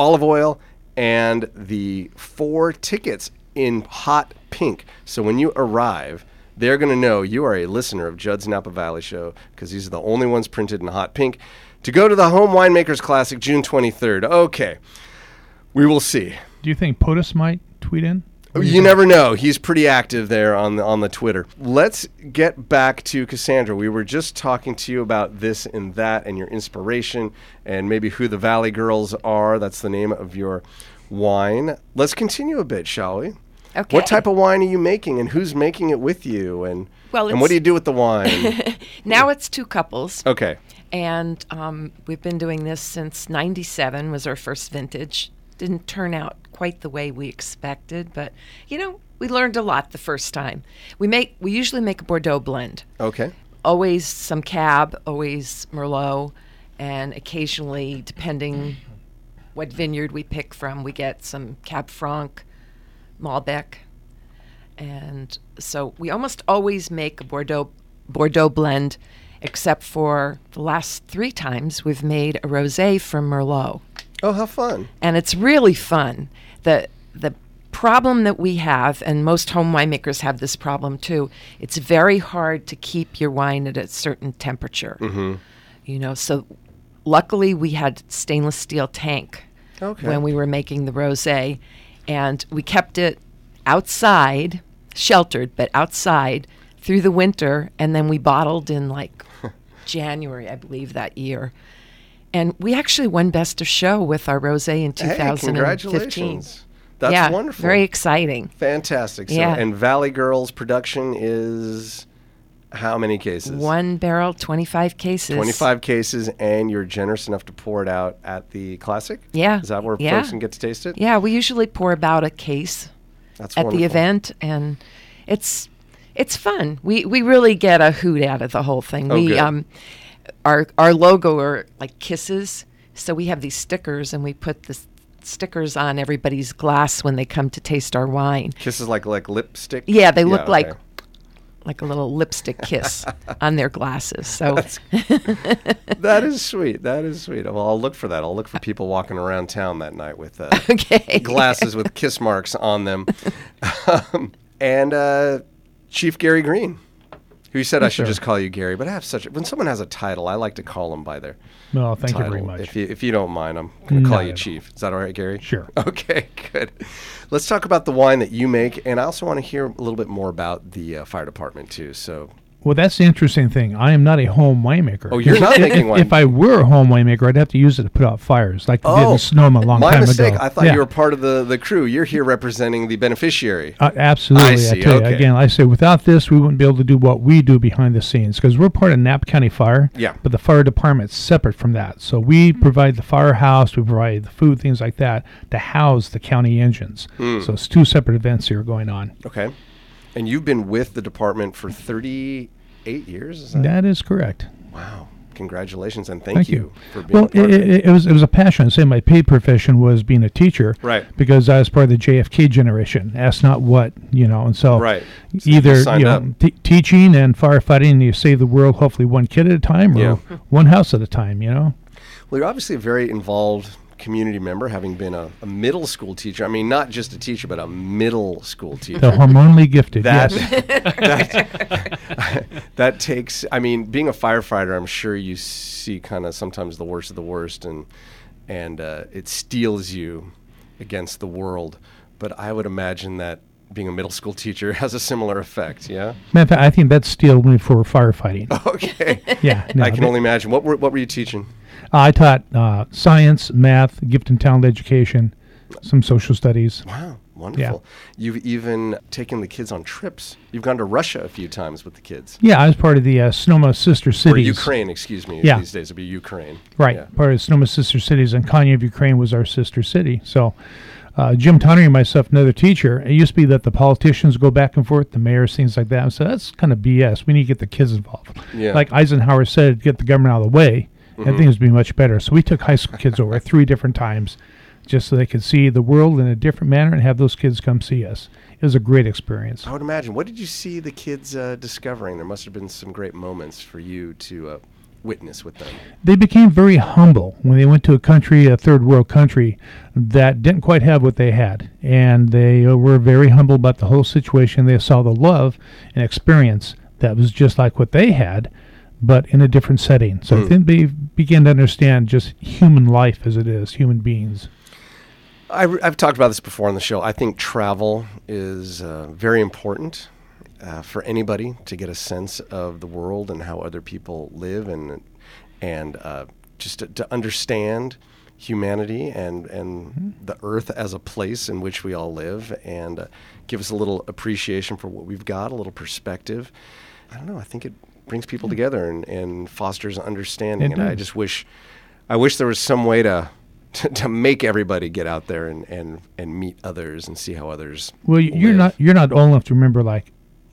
olive oil, and the four tickets in hot pink. So when you arrive, they're going to know you are a listener of Judd's Napa Valley Show because these are the only ones printed in hot pink to go to the Home Winemakers Classic June twenty-third. Okay. We will see. Do you think POTUS might tweet in? You, you never know. He's pretty active there on the, on the Twitter. Let's get back to Cassandra. We were just talking to you about this and that and your inspiration and maybe who the Valley Girls are. That's the name of your wine. Let's continue a bit, shall we? Okay. What type of wine are you making, and who's making it with you, and well, and what do you do with the wine? Now it's two couples. Okay. And um, we've been doing this since ninety-seven was our first vintage. Didn't turn out quite the way we expected, but, you know, we learned a lot the first time. We make we usually make a Bordeaux blend. Okay. Always some Cab, always Merlot, and occasionally, depending what vineyard we pick from, we get some Cab Franc, Malbec, and so we almost always make a Bordeaux Bordeaux blend, except for the last three times we've made a rosé from Merlot. Oh, how fun! And it's really fun. The The problem that we have, and most home winemakers have this problem too, it's very hard to keep your wine at a certain temperature. Mm-hmm. You know, so luckily we had stainless steel tank okay. when we were making the rosé. And we kept it outside, sheltered, but outside through the winter. And then we bottled in like January, I believe, that year. And we actually won Best of Show with our rosé in two thousand fifteen. Hey, congratulations. That's yeah, wonderful. Very exciting. Fantastic. So, yeah. And Valley Girls production is how many cases? One barrel, twenty-five cases. twenty-five cases, and you're generous enough to pour it out at the Classic? Yeah. Is that where yeah. folks can get to taste it? Yeah, we usually pour about a case That's at wonderful. The event, and it's it's fun. We we really get a hoot out of the whole thing. Oh, we good. um our our logo are like kisses, so we have these stickers, and we put the stickers on everybody's glass when they come to taste our wine. Kisses like like lipstick? Yeah, they yeah, look okay. like like a little lipstick kiss on their glasses. So that is sweet. That is sweet. Well, I'll look for that. I'll look for people walking around town that night with uh, okay. glasses with kiss marks on them. um, and uh, Chief Gary Green, who said I should sure. just call you Gary, but I have such a, when someone has a title, I like to call them by their no, thank title. You very much. If you, if you don't mind, I'm going to call you Chief. Is that all right, Gary? Sure. Okay, good. Let's talk about the wine that you make, and I also want to hear a little bit more about the uh, fire department, too. So, well, that's the interesting thing. I am not a home winemaker. Oh, you're not making wine? If I were a home winemaker, I'd have to use it to put out fires, like oh, we did in Sonoma a long time mistake. ago. My mistake. I thought yeah. you were part of the, the crew. You're here representing the beneficiary. Uh, absolutely. I, I see. Tell okay. you, again, I say without this, we wouldn't be able to do what we do behind the scenes, because we're part of Knapp County Fire, yeah. but the fire department's separate from that. So we provide the firehouse, we provide the food, things like that, to house the county engines. Mm. So it's two separate events here going on. Okay. And you've been with the department for thirty-eight years, is that? That is correct. Wow. Congratulations, and thank, thank you, you for being well, a part it, of it. It was, it was a passion. I say my paid profession was being a teacher, right? Because I was part of the J F K generation. Ask not what, you know, and so right. either so you know, t- teaching and firefighting, and you save the world, hopefully one kid at a time or yeah. one house at a time, you know? Well, you're obviously very involved community member, having been a, a middle school teacher. I mean, not just a teacher, but a middle school teacher. The hormonally gifted, that, yes. that, that takes, I mean, being a firefighter, I'm sure you see kind of sometimes the worst of the worst, and and uh, it steels you against the world. But I would imagine that being a middle school teacher has a similar effect, yeah? Matter of fact, I think that's steeled me for firefighting. Okay. yeah. No, I can only imagine. What were, what were you teaching? Uh, I taught uh, science, math, gift and talent education, some social studies. Wow, wonderful. Yeah. You've even taken the kids on trips. You've gone to Russia a few times with the kids. Yeah, I was part of the uh, Sonoma sister cities. Or Ukraine, excuse me. Yeah. These days it would be Ukraine. Right, yeah. Part of the Sonoma sister cities, and Kanyev, Ukraine was our sister city. So uh, Jim Tonnery and myself, another teacher, it used to be that the politicians go back and forth, the mayors, things like that. So that's kind of B S. We need to get the kids involved. Yeah. Like Eisenhower said, get the government out of the way. Mm-hmm. And things would be much better. So we took high school kids over three different times just so they could see the world in a different manner and have those kids come see us. It was a great experience. I would imagine. What did you see the kids uh, discovering? There must have been some great moments for you to uh, witness with them. They became very humble when they went to a country, a third world country, that didn't quite have what they had. And they were very humble about the whole situation. They saw the love and experience that was just like what they had, but in a different setting. So mm. then they begin to understand just human life as it is, human beings. I, I've talked about this before on the show. I think travel is uh, very important uh, for anybody to get a sense of the world and how other people live, and and uh, just to, to understand humanity and, and mm-hmm. the earth as a place in which we all live, and uh, give us a little appreciation for what we've got, a little perspective. I don't know. I think it brings people together and, and fosters understanding. It and does. I just wish, I wish there was some way to, to, to make everybody get out there and, and, and meet others and see how others Well, live. you're not, you're not old enough to remember, like,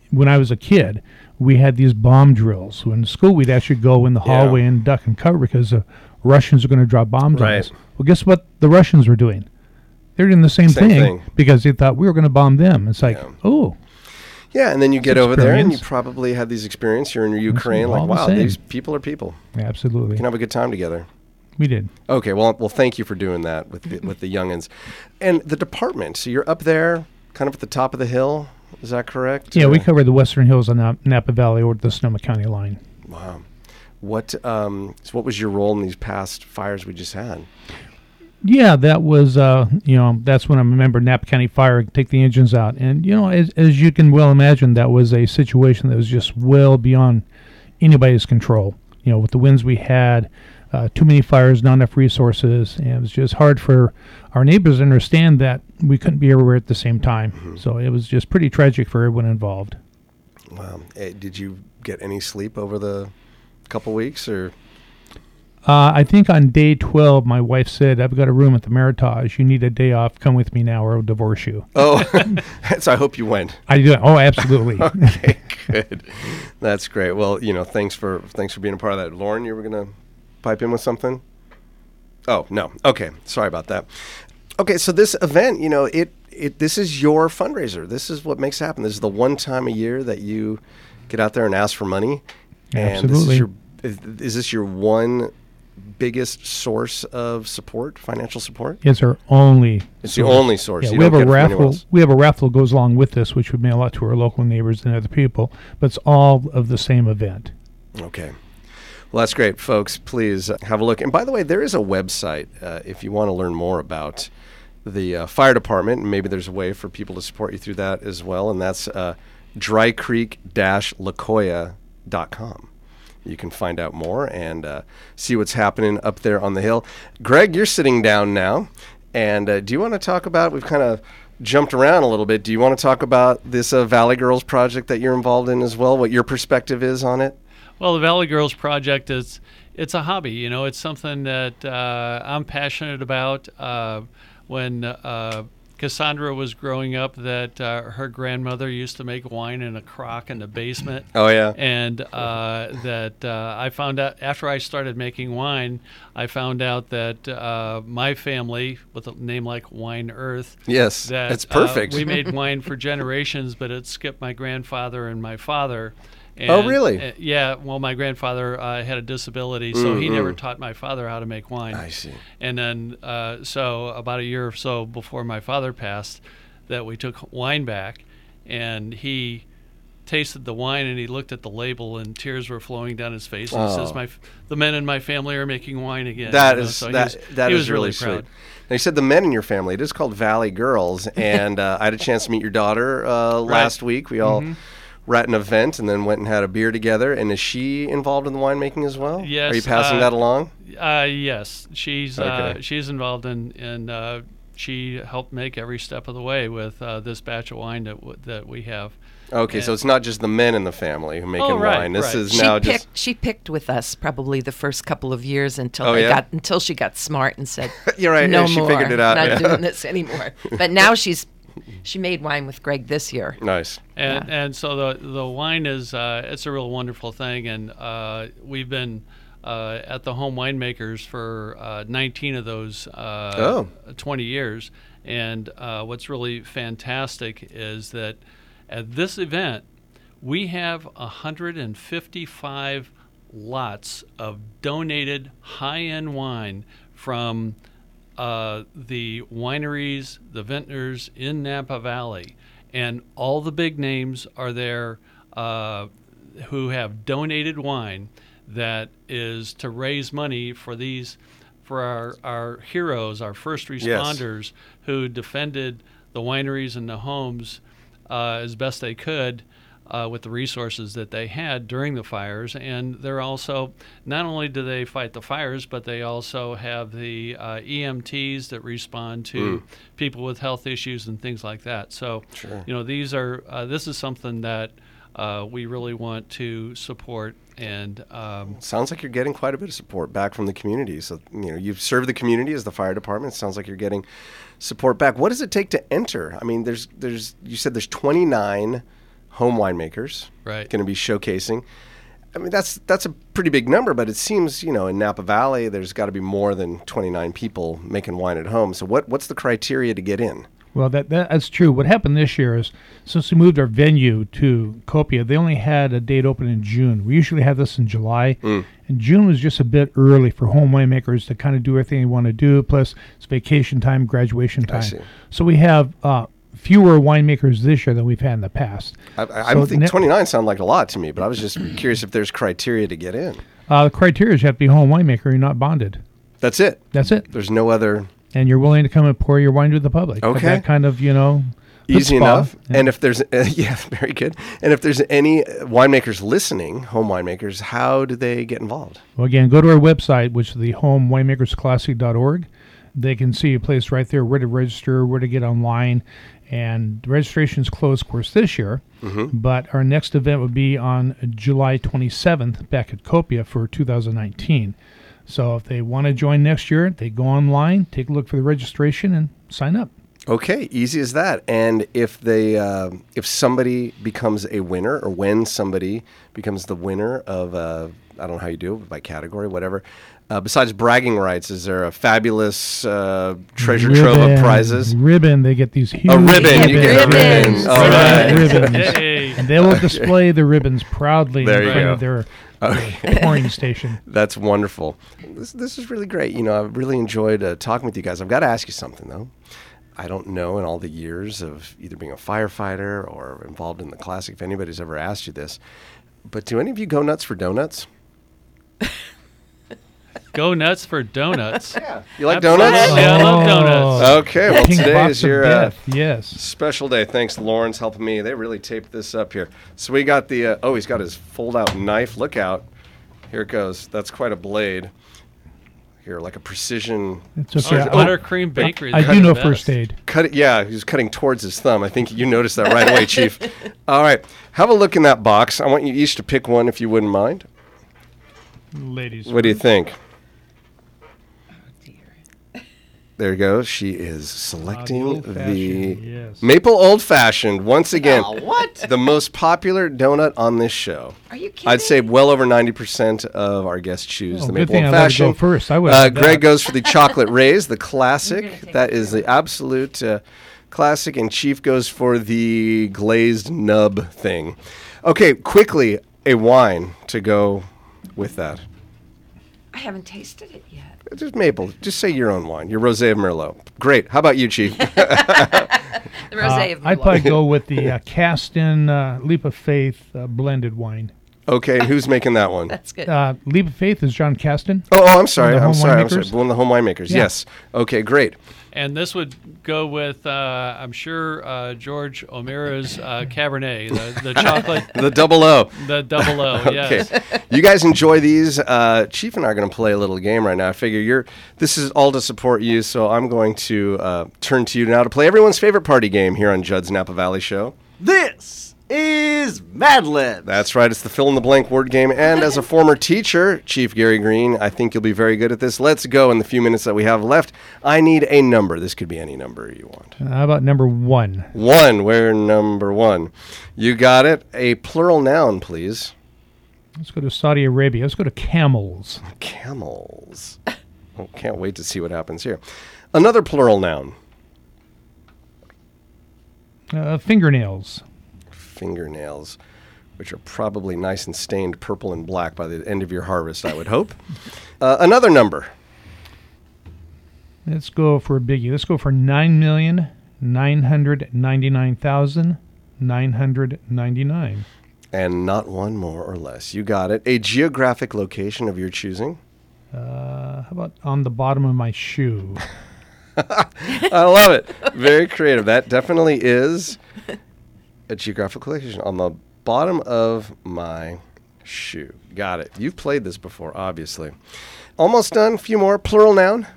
when I was a kid, we had these bomb drills. When in school, we'd actually go in the hallway yeah. and duck and cover because the Russians are going to drop bombs right. on us. Well, guess what the Russians were doing? They're doing the same, same thing, thing because they thought we were going to bomb them. It's like, yeah. oh. Yeah, and then you get over there, and you probably had these experiences. You're in Ukraine, like, wow, these people are people. Absolutely. You can have a good time together. We did. Okay, well, well, thank you for doing that with the, with the youngins. And the department, so you're up there, kind of at the top of the hill, is that correct? Yeah, or? We cover the western hills on the Napa Valley or the Sonoma County line. Wow. What, um, so what was your role in these past fires we just had? Yeah, that was, uh, you know, that's when I remember Napa County Fire, take the engines out. And, you know, as, as you can well imagine, that was a situation that was just well beyond anybody's control. You know, with the winds we had, uh, too many fires, not enough resources, and it was just hard for our neighbors to understand that we couldn't be everywhere at the same time. Mm-hmm. So it was just pretty tragic for everyone involved. Wow. Hey, did you get any sleep over the couple weeks, or...? Uh, I think on day twelve, my wife said, I've got a room at the Meritage. You need a day off. Come with me now or I'll divorce you. Oh, so I hope you went. I do. Oh, absolutely. Okay, good. That's great. Well, you know, thanks for thanks for being a part of that. Lauren, you were going to pipe in with something? Oh, no. Okay. Sorry about that. Okay, so this event, you know, it, it this is your fundraiser. This is what makes it happen. This is the one time a year that you get out there and ask for money. And Absolutely. This is, your, is this your one biggest source of support, financial support? It's our only. It's the only source. Yeah, you we have a raffle. We have a raffle that goes along with this, which would mean a lot to our local neighbors and other people. But it's all of the same event. Okay. Well, that's great, folks. Please have a look. And by the way, there is a website uh, if you want to learn more about the uh, fire department, and maybe there's a way for people to support you through that as well. And that's uh, dry creek dash lokoya dot com. You can find out more and uh, see what's happening up there on the hill. Greg, you're sitting down now, and uh, do you want to talk about, we've kind of jumped around a little bit, do you want to talk about this uh, Valley Girls project that you're involved in as well, what your perspective is on it? Well, the Valley Girls project is, it's a hobby, you know, it's something that uh, I'm passionate about. Uh, when uh, Cassandra was growing up, that uh, her grandmother used to make wine in a crock in the basement. Oh, yeah. And uh, that uh, I found out, after I started making wine, I found out that uh, my family, with a name like Wine Earth. Yes, that, that's perfect. Uh, we made wine for generations, but it skipped my grandfather and my father. And, oh, really? Uh, yeah. Well, my grandfather uh, had a disability, so mm-hmm. he never taught my father how to make wine. I see. And then, uh, so about a year or so before my father passed, that we took wine back, and he tasted the wine, and he looked at the label, and tears were flowing down his face. And oh. he says, "My f- the men in my family are making wine again." That you know? is so that he was, that he is was really, really proud. Sweet. They said the men in your family. It is called Valley Girls, and uh, I had a chance to meet your daughter uh, right. last week. We all. Mm-hmm. We're at an event and then went and had a beer together. And is she involved in the winemaking as well? Yes. Are you passing uh, that along? Uh, yes. She's okay. uh, she's involved in, in uh, she helped make every step of the way with uh, this batch of wine that w- that we have. Okay, and so it's not just the men in the family who are making oh, right, wine. This right. is she now picked, just she picked with us probably the first couple of years until oh, they yeah? got until she got smart and said, "You're right. No yeah, she more. Figured it out. Not yeah. doing this anymore." But now she's. She made wine with Greg this year. Nice. And yeah. and so the the wine is uh, it's a real wonderful thing, and uh, we've been uh, at the Home Winemakers for uh, nineteen of those uh, oh. twenty years. And uh, what's really fantastic is that at this event we have one hundred fifty-five lots of donated high-end wine from. Uh, the wineries, the vintners in Napa Valley, and all the big names are there uh, who have donated wine that is to raise money for these, for our, our heroes, our first responders yes. who defended the wineries and the homes uh, as best they could uh, with the resources that they had during the fires. And they're also, not only do they fight the fires, but they also have the uh, E M Ts that respond to mm. people with health issues and things like that. So, sure. you know, these are, uh, this is something that uh, we really want to support. And um, sounds like you're getting quite a bit of support back from the community. So, you know, you've served the community as the fire department. It sounds like you're getting support back. What does it take to enter? I mean, there's, there's, you said there's twenty-nine home winemakers right. going to be showcasing. I mean, that's that's a pretty big number, but it seems, you know, in Napa Valley, there's got to be more than twenty-nine people making wine at home. So what what's the criteria to get in? Well, that, that that's true. What happened this year is, since we moved our venue to Copia, they only had a date open in June. We usually have this in July, mm. and June was just a bit early for home winemakers to kind of do everything they want to do, plus it's vacation time, graduation time. I see. So we have... Uh, fewer winemakers this year than we've had in the past. I, I so think twenty-nine sound like a lot to me, but I was just curious if there's criteria to get in. Uh, the criteria is you have to be a home winemaker. You're not bonded. That's it. That's it. There's no other. And you're willing to come and pour your wine to the public. Okay. That kind of, you know. Easy enough. Yeah. And if there's, uh, yeah, very good. And if there's any winemakers listening, home winemakers, how do they get involved? Well, again, go to our website, which is the home winemakers classic dot org. They can see a place right there where to register, where to get online. And the registration's closed, of course, this year. Mm-hmm. But our next event would be on July twenty-seventh back at Copia for two thousand nineteen. So if they want to join next year, they go online, take a look for the registration, and sign up. Okay, easy as that. And if they, uh, if somebody becomes a winner, or when somebody becomes the winner of, uh, I don't know how you do it, by category, whatever, Uh, besides bragging rights, is there a fabulous uh, treasure ribbon, trove of prizes? Ribbon. They get these huge ribbons. A ribbon. Ribbons. You get ribbons. All right. Ribbons. Hey. And they will okay. display the ribbons proudly there in front of their okay. pouring station. That's wonderful. This, this is really great. You know, I've really enjoyed uh, talking with you guys. I've got to ask you something, though. I don't know in all the years of either being a firefighter or involved in the classic, if anybody's ever asked you this, but do any of you go nuts for donuts? Go nuts for donuts. Yeah. You like Absolutely. donuts? Oh. Yeah, I love donuts. Okay, well, today is your uh, yes. special day. Thanks, Lauren's helping me. They really taped this up here. So we got the, uh, oh, he's got his fold-out knife. Look out. Here it goes. That's quite a blade. Here, like a precision. It's okay. Oh, buttercream oh. bakery. I, I do know first aid. Cut it, yeah, he's cutting towards his thumb. I think you noticed that right away, Chief. All right, have a look in that box. I want you each to pick one if you wouldn't mind. Ladies. What do you think? Oh, dear. There you go. She is selecting uh, the, the yes. maple old-fashioned. Once again, oh, what? The most popular donut on this show. Are you kidding? I'd say well over ninety percent of our guests choose oh, the maple old-fashioned. I go first. I uh, Greg goes for the chocolate rays, the classic. That is the absolute uh, classic. And Chief goes for the glazed nub thing. Okay, quickly, a wine to go with that. I haven't tasted it yet. Just maple. Just say your own wine. Your rosé of Merlot. Great. How about you, Chief? The rosé uh, of Merlot. I'd probably go with the uh, cast-in uh, Leap of Faith uh, blended wine. Okay, who's making that one? That's good. Uh, Leap of Faith is John Caston. Oh, oh I'm sorry. I'm sorry. I'm sorry. One of the Home Winemakers. Yeah. Yes. Okay, great. And this would go with, uh, I'm sure, uh, George O'Meara's uh, Cabernet, the, the chocolate. The double O. The double O, yes. Okay. You guys enjoy these. Uh, Chief and I are going to play a little game right now. I figure you're. This is all to support you, so I'm going to uh, turn to you now to play everyone's favorite party game here on Judd's Napa Valley Show. This is Mad Libs. That's right. It's the fill-in-the-blank word game. And as a former teacher, Chief Gary Green, I think you'll be very good at this. Let's go in the few minutes that we have left. I need a number. This could be any number you want. How about number one? One. We're number one. You got it. A plural noun, please. Let's go to Saudi Arabia. Let's go to camels. Camels. Oh, can't wait to see what happens here. Another plural noun. Uh, fingernails. Fingernails, which are probably nice and stained purple and black by the end of your harvest, I would hope. Uh, another number. Let's go for a biggie. Let's go for nine million nine hundred ninety-nine thousand nine hundred ninety-nine. And not one more or less. You got it. A geographic location of your choosing. Uh, how about on the bottom of my shoe? I love it. Very creative. That definitely is a geographic location on the bottom of my shoe. Got it. You've played this before, obviously. Almost done. A few more. Plural noun.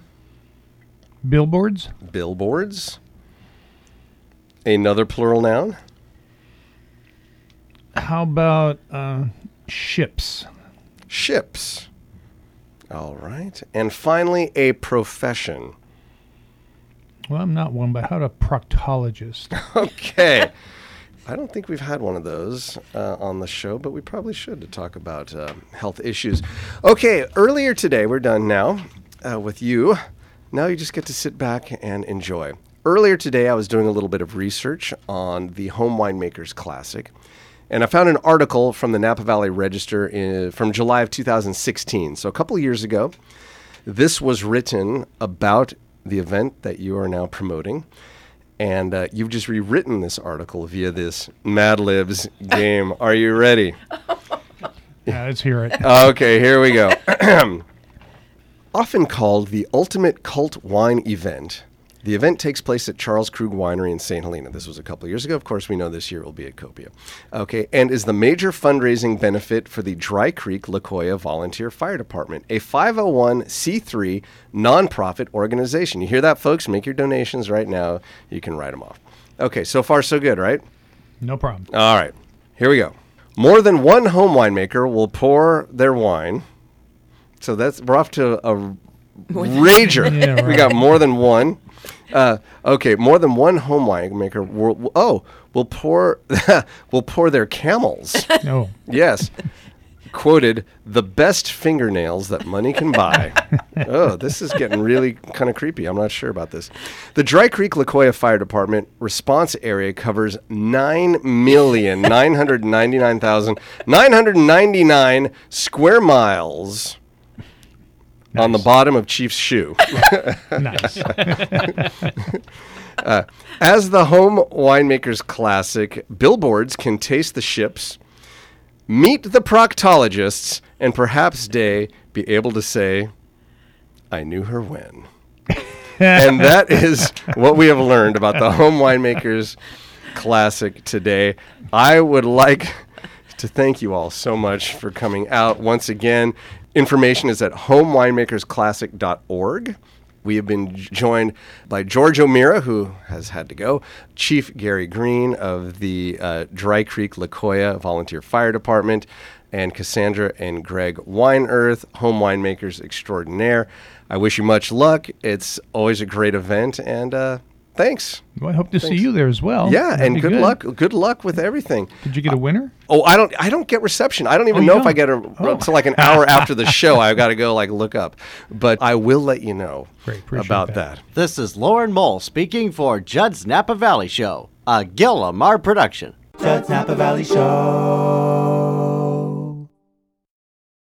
Billboards. Billboards. Another plural noun. How about uh, ships? Ships. All right. And finally, a profession. Well, I'm not one, but how about a proctologist? Okay. I don't think we've had one of those uh, on the show, but we probably should to talk about uh, health issues. Okay, earlier today, we're done now uh, with you. Now you just get to sit back and enjoy. Earlier today, I was doing a little bit of research on the Home Winemakers Classic, and I found an article from the Napa Valley Register in, from July of two thousand sixteen. So a couple years ago, this was written about the event that you are now promoting. And uh, you've just rewritten this article via this Mad Libs game. Are you ready? Yeah, let's hear it. Okay, here we go. Often called the ultimate cult wine event, the event takes place at Charles Krug Winery in Saint Helena. This was a couple of years ago. Of course, we know this year it will be at Copia. Okay, and is the major fundraising benefit for the Dry Creek-Lokoya Volunteer Fire Department, a five oh one c three nonprofit organization. You hear that, folks? Make your donations right now. You can write them off. Okay, so far so good, right? No problem. All right, here we go. More than one home winemaker will pour their wine. So that's we're off to a rager. Yeah, right. We got more than one. Uh, okay, more than one home winemaker will, oh, will pour will pour their camels. No. Yes. quoted, "The best fingernails that money can buy." Oh, this is getting really kind of creepy. I'm not sure about this. The Dry Creek-Lokoya Fire Department response area covers nine million nine hundred ninety-nine thousand nine hundred ninety-nine square miles. Nice. On the bottom of Chief's shoe. Nice. uh, as the Home Winemakers Classic, billboards can taste the ships, meet the proctologists, and perhaps day be able to say, "I knew her when." And that is what we have learned about the Home Winemakers Classic today. I would like to thank you all so much for coming out once again. Information is at home winemakers classic dot org. We have been joined by George O'Meara, who has had to go, Chief Gary Green of the uh, Dry Creek-Lokoya Volunteer Fire Department, and Cassandra and Greg Weinerth, Home Winemakers Extraordinaire. I wish you much luck. It's always a great event, and uh, thanks. Well, I hope to thanks. see you there as well. Yeah, That'd and good, good luck. Good luck with everything. Did you get a winner? Oh, I don't. I don't get reception. I don't even oh, know don't? if I get a oh. until like an hour after the show. I've got to go like look up, but I will let you know Great, about that. that. This is Lauren Mole speaking for Judd's Napa Valley Show, a Gil Lamar production. Judd's Napa Valley Show.